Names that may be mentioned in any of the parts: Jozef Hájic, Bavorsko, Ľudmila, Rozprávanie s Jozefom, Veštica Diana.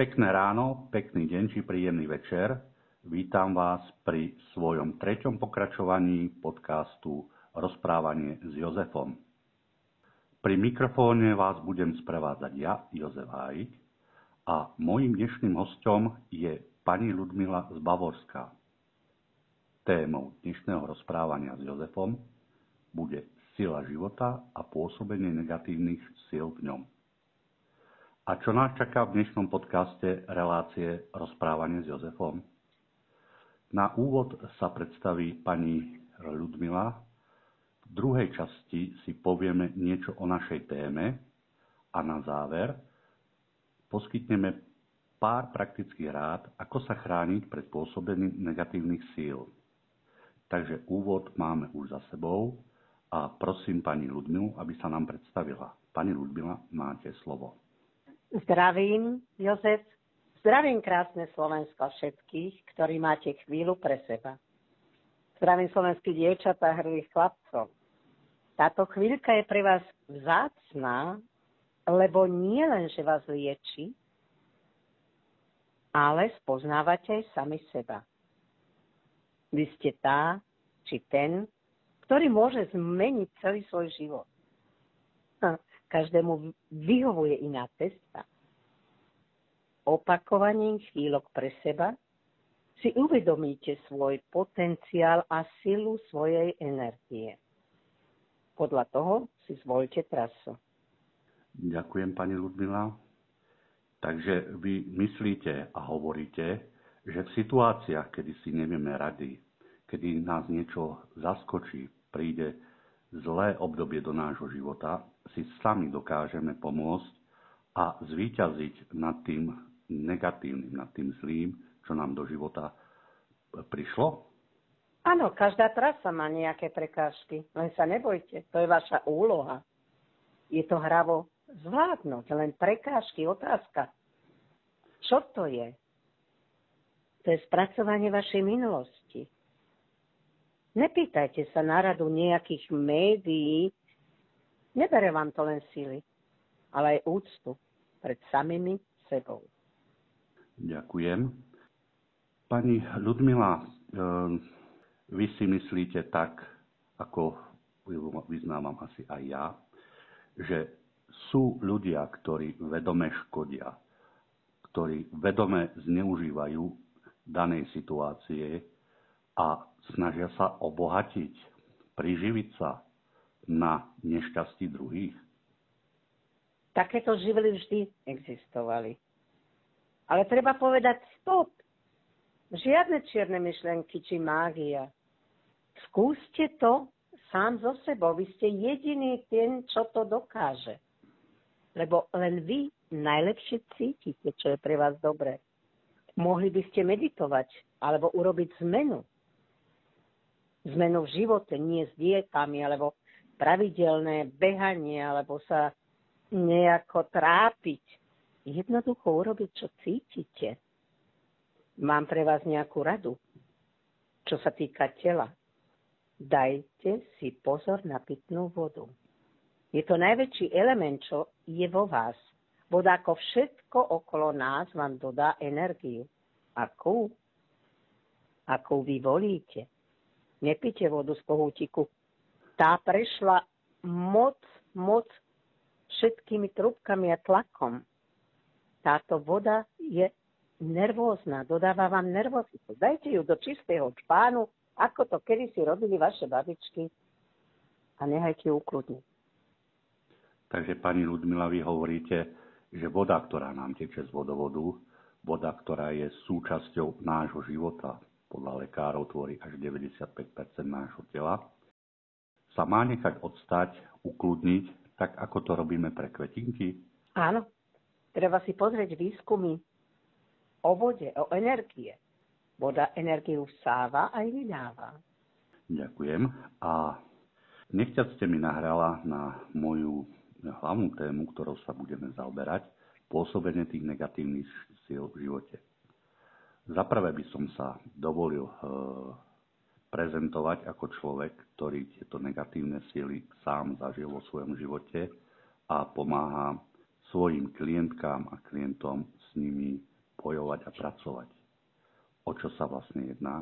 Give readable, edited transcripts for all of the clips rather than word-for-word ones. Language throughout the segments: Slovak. Pekné ráno, pekný deň či príjemný večer. Vítam vás pri svojom treťom pokračovaní podcastu Rozprávanie s Jozefom. Pri mikrofóne vás budem sprevádzať ja, Jozef Hájic, a mojím dnešným hostom je pani Ľudmila z Bavorska. Témou dnešného rozprávania s Jozefom bude sila života a pôsobenie negatívnych síl v ňom. A čo nás čaká v dnešnom podcaste relácie Rozprávanie s Jozefom? Na úvod sa predstaví pani Ľudmila. V druhej časti si povieme niečo o našej téme a na záver poskytneme pár praktických rád, ako sa chrániť pred pôsobením negatívnych síl. Takže úvod máme už za sebou a prosím pani Ľudmilu, aby sa nám predstavila. Pani Ľudmila, máte slovo. Zdravím, Jozef. Zdravím krásne Slovensko všetkých, ktorí máte chvíľu pre seba. Zdravím slovenských dievčat a hrvých chlapcov. Táto chvíľka je pre vás vzácna, lebo nie len, že vás lieči, ale spoznávate aj sami seba. Vy ste tá, či ten, ktorý môže zmeniť celý svoj život. Každému vyhovuje iná cesta. Opakovaním chvíľok pre seba si uvedomíte svoj potenciál a silu svojej energie. Podľa toho si zvoľte trasu. Ďakujem, pani Ľudmila. Takže vy myslíte a hovoríte, že v situáciách, kedy si nevieme rady, kedy nás niečo zaskočí, príde zlé obdobie do nášho života, si sami dokážeme pomôcť a zvíťaziť nad tým negatívnym, nad tým zlým, čo nám do života prišlo? Áno, každá trasa má nejaké prekážky, len sa nebojte, to je vaša úloha. Je to hravo zvládnuť, len prekážky, otázka. Čo to je? To je spracovanie vašej minulosti. Nepýtajte sa na radu nejakých médií, nebere vám to len síly, ale aj úctu pred samými sebou. Ďakujem. Pani Ľudmila, vy si myslíte tak, ako vyznávam asi aj ja, že sú ľudia, ktorí vedome škodia, ktorí vedome zneužívajú danej situácie a snažia sa obohatiť, priživiť sa na nešťastí druhých? Takéto živly vždy existovali. Ale treba povedať stop. Žiadne čierne myšlenky či mágia. Skúste to sám so sebou. Vy ste jediný ten, čo to dokáže. Lebo len vy najlepšie cítite, čo je pre vás dobré. Mohli by ste meditovať alebo urobiť zmenu. Zmenu v živote, nie s dietami alebo pravidelné behanie, alebo sa nejako trápiť. Jednoducho urobiť, čo cítite. Mám pre vás nejakú radu, čo sa týka tela. Dajte si pozor na pitnú vodu. Je to najväčší element, čo je vo vás. Voda ako všetko okolo nás vám dodá energiu. Akú? Akú vy volíte. Nepite vodu z kohútiku. Tá prešla moc všetkými trúbkami a tlakom. Táto voda je nervózna, dodáva vám nervozitu. Dajte ju do čistého čpánu, ako to kedysi robili vaše babičky, a nehajte ju ukludniť. Takže, pani Ľudmila, vy hovoríte, že voda, ktorá nám teče z vodovodu, voda, ktorá je súčasťou nášho života, podľa lekárov tvorí až 95% nášho tela, sa má nechať odstať, ukludniť, tak ako to robíme pre kvetinky? Áno, treba si pozrieť výskumy o vode, o energie. Voda energiu vsáva aj vydáva. Ďakujem. A nechťac ste mi nahrala na moju hlavnú tému, ktorou sa budeme zaoberať, pôsobenie tých negatívnych síl v živote. Za prvé by som sa dovolil prezentovať ako človek, ktorý tieto negatívne síly sám zažil vo svojom živote a pomáha svojim klientkám a klientom s nimi spojovať a pracovať. O čo sa vlastne jedná?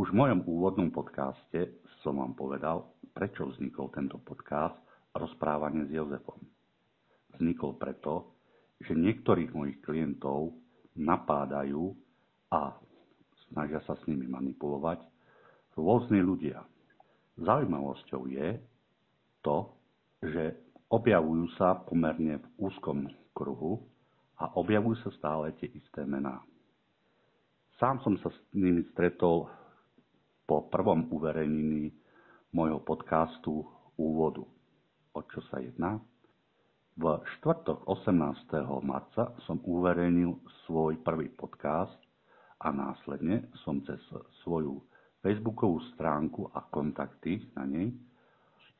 Už v mojom úvodnom podcaste som vám povedal, prečo vznikol tento podcast Rozprávanie s Jozefom. Vznikol preto, že niektorých mojich klientov napádajú a snažia sa s nimi manipulovať rôzni ľudia. Zaujímavosťou je to, že objavujú sa pomerne v úzkom kruhu a objavujú sa stále tie isté mená. Sám som sa s nimi stretol po prvom uverejnení mojho podcastu Úvodu. O čo sa jedná? V štvrtok 18. marca som uverejnil svoj prvý podcast a následne som cez svoju facebookovú stránku a kontakty na nej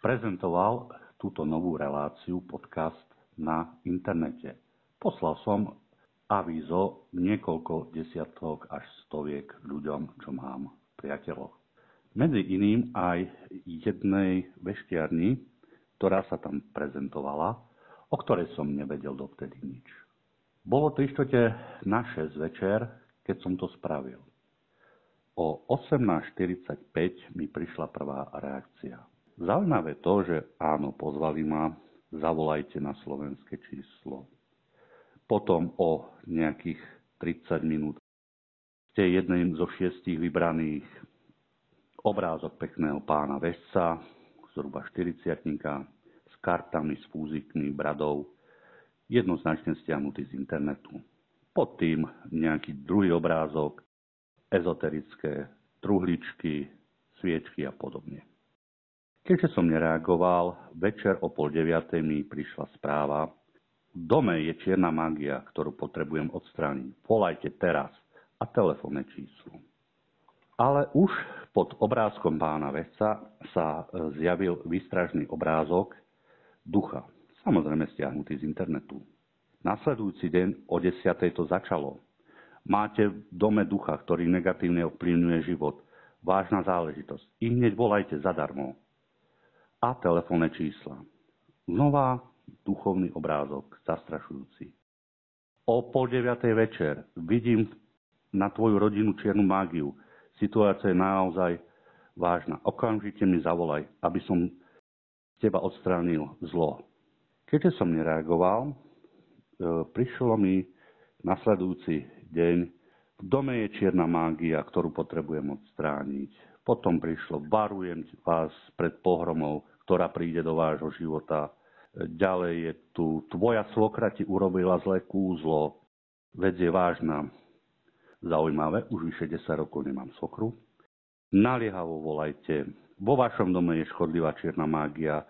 prezentoval túto novú reláciu podcast na internete. Poslal som avízo niekoľko desiatok až stoviek ľuďom, čo mám priateľov. Medzi iným aj jednej veštiarni, ktorá sa tam prezentovala, o ktorej som nevedel dovtedy nič. Bolo 5:45 večer, keď som to spravil. O 18:45 mi prišla prvá reakcia. Zaujímavé to, že áno, pozvali ma, zavolajte na slovenské číslo. Potom o nejakých 30 minút ste jedným zo 6 vybraných. Obrázok pekného pána Vešca, zhruba 40-tníka, s kartami, s fúzikmi, bradou, jednoznačne stiahnutý z internetu. Pod tým nejaký druhý obrázok, ezoterické truhličky, sviečky a podobne. Keďže som nereagoval, večer o 8:30 mi prišla správa. V dome je čierna mágia, ktorú potrebujem odstrániť. Volajte teraz a telefónne číslo. Ale už pod obrázkom pána Vešca sa zjavil výstražný obrázok ducha, samozrejme stiahnutý z internetu. Nasledujúci deň o 10:00 to začalo. Máte v dome ducha, ktorý negatívne ovplyvňuje život. Vážna záležitosť. I hneď volajte zadarmo. A telefónne čísla. Nová duchovný obrázok, zastrašujúci. O 8:30 večer vidím na tvoju rodinu čiernu mágiu. Situácia je naozaj vážna. Okamžite mi zavolaj, aby som z teba odstránil zlo. Keďže som nereagoval, prišlo mi nasledujúci deň. V dome je čierna mágia, ktorú potrebujem odstrániť. Potom prišlo, varujem vás pred pohromou, ktorá príde do vášho života. Ďalej je tu, tvoja svokra ti urobila zlé kúzlo, vec je vážna. Zaujímavé, už vyše 10 rokov nemám svokru. Naliehavo volajte, vo vašom dome je škodlivá čierna mágia,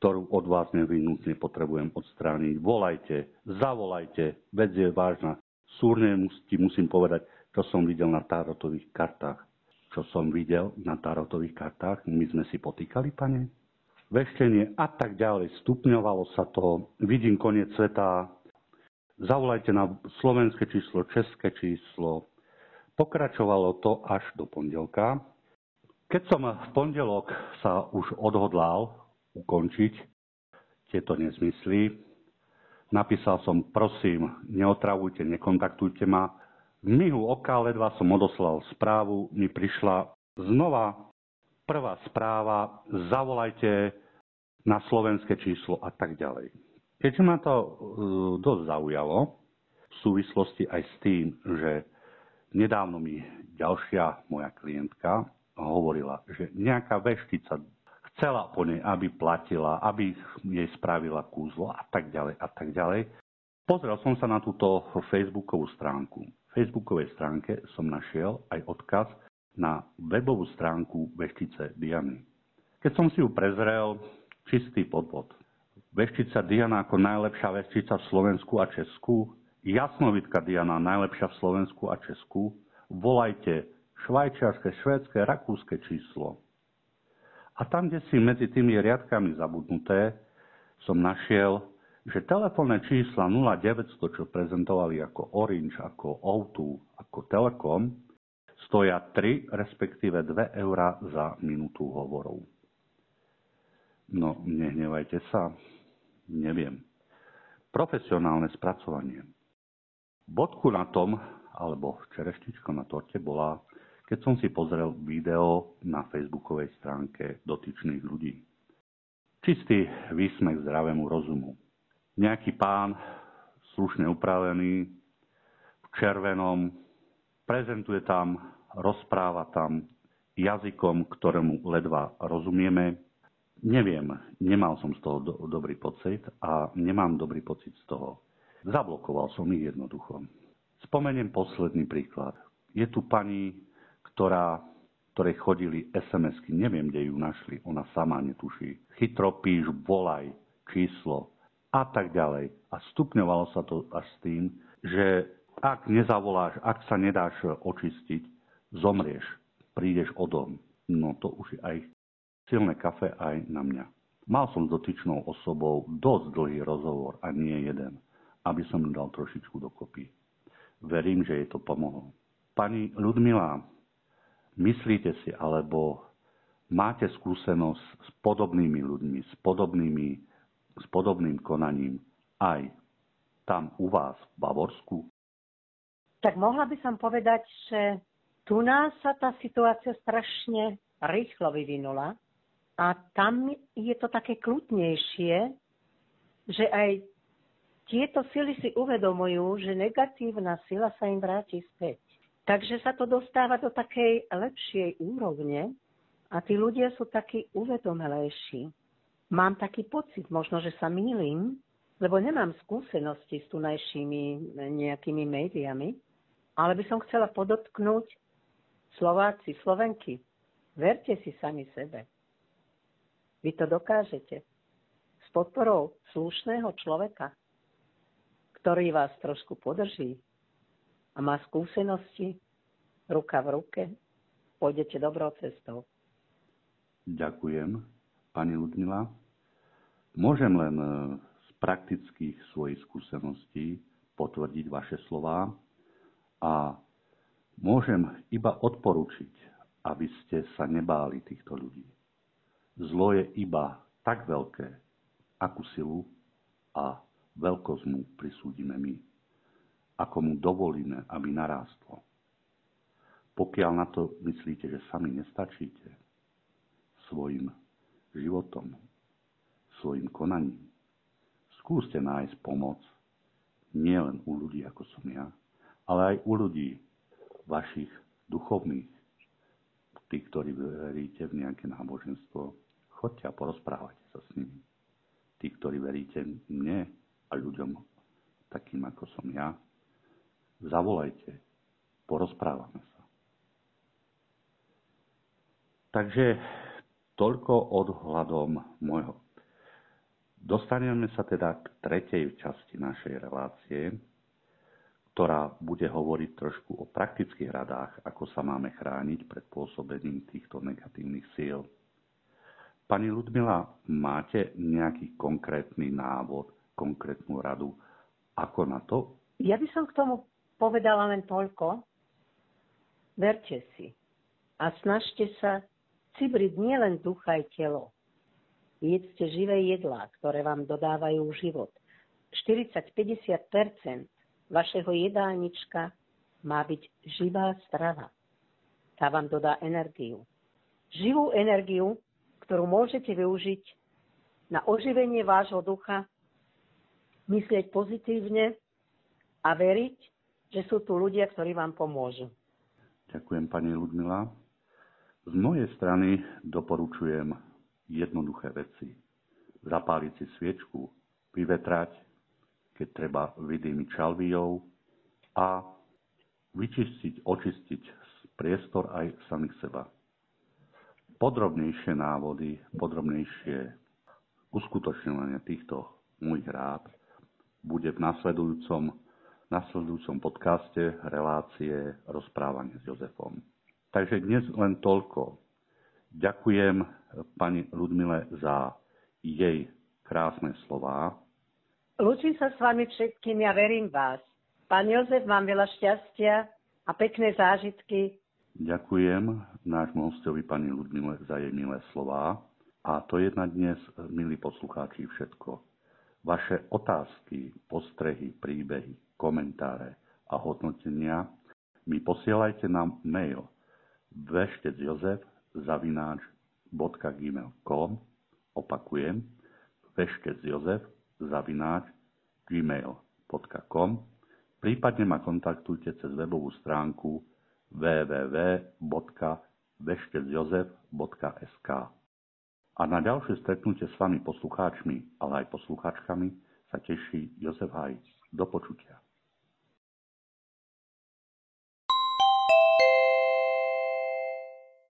ktorú od vás nevyhnutne potrebujem odstrániť. Volajte, zavolajte, vec je vážna. Súrne ti musím povedať, čo som videl na tarotových kartách. My sme si potýkali, pane? Veštenie a tak ďalej, stupňovalo sa to, vidím koniec sveta, zavolajte na slovenské číslo, české číslo. Pokračovalo to až do pondelka. Keď som v pondelok sa už odhodlal ukončiť tieto nezmysly, napísal som, prosím, neotravujte, nekontaktujte ma. V mihu oka ledva som odoslal správu, mi prišla znova prvá správa, zavolajte na slovenské číslo a tak ďalej. Keďže ma to dosť zaujalo, v súvislosti aj s tým, že nedávno mi ďalšia moja klientka hovorila, že nejaká veštica chcela po nej, aby platila, aby jej spravila kúzlo a tak ďalej a tak ďalej. Pozrel som sa na túto facebookovú stránku. V facebookovej stránke som našiel aj odkaz na webovú stránku Veštice Diany. Keď som si ju prezrel, čistý podvod. Veštica Diana ako najlepšia veštica v Slovensku a Česku, jasnovidka Diana najlepšia v Slovensku a Česku, volajte švajčiarske, švédske, rakúske číslo. A tam, kde si medzi tými riadkami zabudnuté, som našiel, že telefónne čísla 0900, čo prezentovali ako Orange, ako O2, ako Telekom, stoja 3, respektíve 2 € za minútu hovorov. No, nehnevajte sa, neviem. Profesionálne spracovanie. bodku na tom, alebo čerešnička na torte bola, keď som si pozrel video na facebookovej stránke dotyčných ľudí. Čistý výsmech zdravému rozumu. Nejaký pán, slušne upravený, v červenom, prezentuje tam, rozpráva tam jazykom, ktorému ledva rozumieme. Neviem, nemal som z toho dobrý pocit a nemám dobrý pocit z toho. Zablokoval som ich jednoducho. Spomeniem posledný príklad. Je tu pani, ktorej chodili SMS-ky. Neviem, kde ju našli. Ona sama netuší. Chytro píš, volaj, číslo a tak ďalej. A stupňovalo sa to až s tým, že ak nezavoláš, ak sa nedáš očistiť, zomrieš. Prídeš o dom. No to už je aj silné kafe aj na mňa. Mal som s dotyčnou osobou dosť dlhý rozhovor a nie jeden, aby som ju dal trošičku dokopy. Verím, že jej to pomohlo. Pani Ľudmila, myslíte si, alebo máte skúsenosť s podobnými ľuďmi, s podobným konaním aj tam u vás v Bavorsku? Tak mohla by som povedať, že tu nás sa tá situácia strašne rýchlo vyvinula a tam je to také kľudnejšie, že aj tieto sily si uvedomujú, že negatívna sila sa im vráti späť. Takže sa to dostáva do takej lepšej úrovne a tí ľudia sú takí uvedomelejší. Mám taký pocit, možno, že sa mýlim, lebo nemám skúsenosti s tunajšími nejakými médiami, ale by som chcela podotknúť Slováci, Slovenky. Verte si sami sebe. Vy to dokážete. S podporou slušného človeka, ktorý vás trošku podrží a má skúsenosti, ruka v ruke, pôjdete dobrou cestou. Ďakujem, pani Ľudmila. Môžem len z praktických svojich skúseností potvrdiť vaše slová a môžem iba odporučiť, aby ste sa nebáli týchto ľudí. Zlo je iba tak veľké, akú silu a veľkosť mu prisúdime my, ako mu dovolíme, aby narástlo. Pokiaľ na to myslíte, že sami nestačíte, svojim životom, svojim konaním, skúste nájsť pomoc nielen u ľudí, ako som ja, ale aj u ľudí, vašich duchovných, tých, ktorí veríte v nejaké náboženstvo, choďte a porozprávajte sa s nimi. Tí, ktorí veríte mne, a ľuďom takým, ako som ja, zavolajte, porozprávame sa. Takže toľko ohľadom môjho. Dostaneme sa teda k tretej časti našej relácie, ktorá bude hovoriť trošku o praktických radách, ako sa máme chrániť pred pôsobením týchto negatívnych síl. Pani Ľudmila, máte nejaký konkrétny návod, konkrétnu radu, ako na to? Ja by som k tomu povedala len toľko. Verte si a snažte sa cibriť nielen ducha aj telo. Jedzte živé jedlá, ktoré vám dodávajú život. 40-50% vašeho jedálnička má byť živá strava. Tá vám dodá energiu. Živú energiu, ktorú môžete využiť na oživenie vášho ducha, myslieť pozitívne a veriť, že sú tu ľudia, ktorí vám pomôžu. Ďakujem, pani Ľudmila. Z mojej strany doporučujem jednoduché veci. Zapáliť si sviečku, vyvetrať, keď treba vydýmiť šalviou a vyčistiť, očistiť priestor aj samých seba. Podrobnejšie návody, podrobnejšie uskutočňovanie týchto mojich rád bude v nasledujúcom podcaste relácie Rozprávanie s Jozefom. Takže dnes len toľko. Ďakujem pani Ľudmile za jej krásne slová. Lúčim sa s vami všetkým, ja verím vás. Pán Jozef, vám veľa šťastia a pekné zážitky. Ďakujem nášmu hostovi pani Ľudmile za jej milé slová. A to je na dnes, milí poslucháči, všetko. Vaše otázky, postrehy, príbehy, komentáre a hodnotenia, mi posielajte na mail vestecjozef@gmail.com. Opakujem, vestecjozef@gmail.com. Prípadne ma kontaktujte cez webovú stránku www.vestecjozef.sk. A na ďalšie stretnutie s vami poslucháčmi, ale aj poslucháčkami sa teší Jozef Hájic. Do počutia.